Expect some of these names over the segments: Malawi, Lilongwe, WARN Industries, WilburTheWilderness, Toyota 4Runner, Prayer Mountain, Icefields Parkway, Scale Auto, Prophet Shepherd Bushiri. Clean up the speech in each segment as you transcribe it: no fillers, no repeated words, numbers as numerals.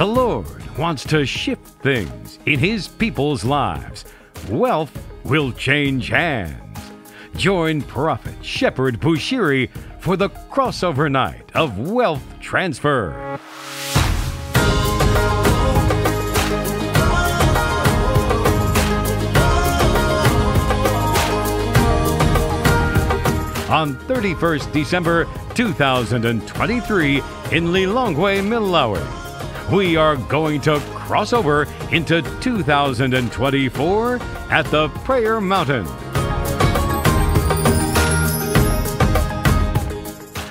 The Lord wants to shift things in His people's lives. Wealth will change hands. Join Prophet Shepherd Bushiri for the crossover night of wealth transfer. On 31st December 2023 in Lilongwe, Malawi. We are going to cross over into 2024 at the Prayer Mountain.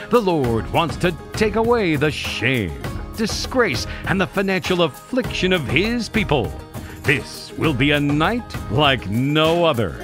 The Lord wants to take away the shame, disgrace, and the financial affliction of His people. This will be a night like no other.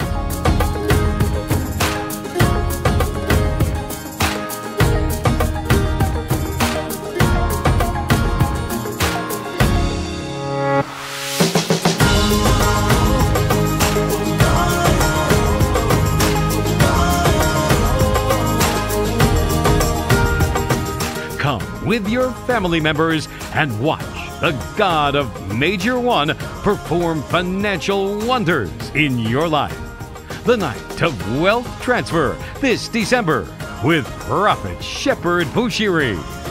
With your family members and watch the God of Major One perform financial wonders in your life. The night of wealth transfer this December with Prophet Shepherd Bushiri.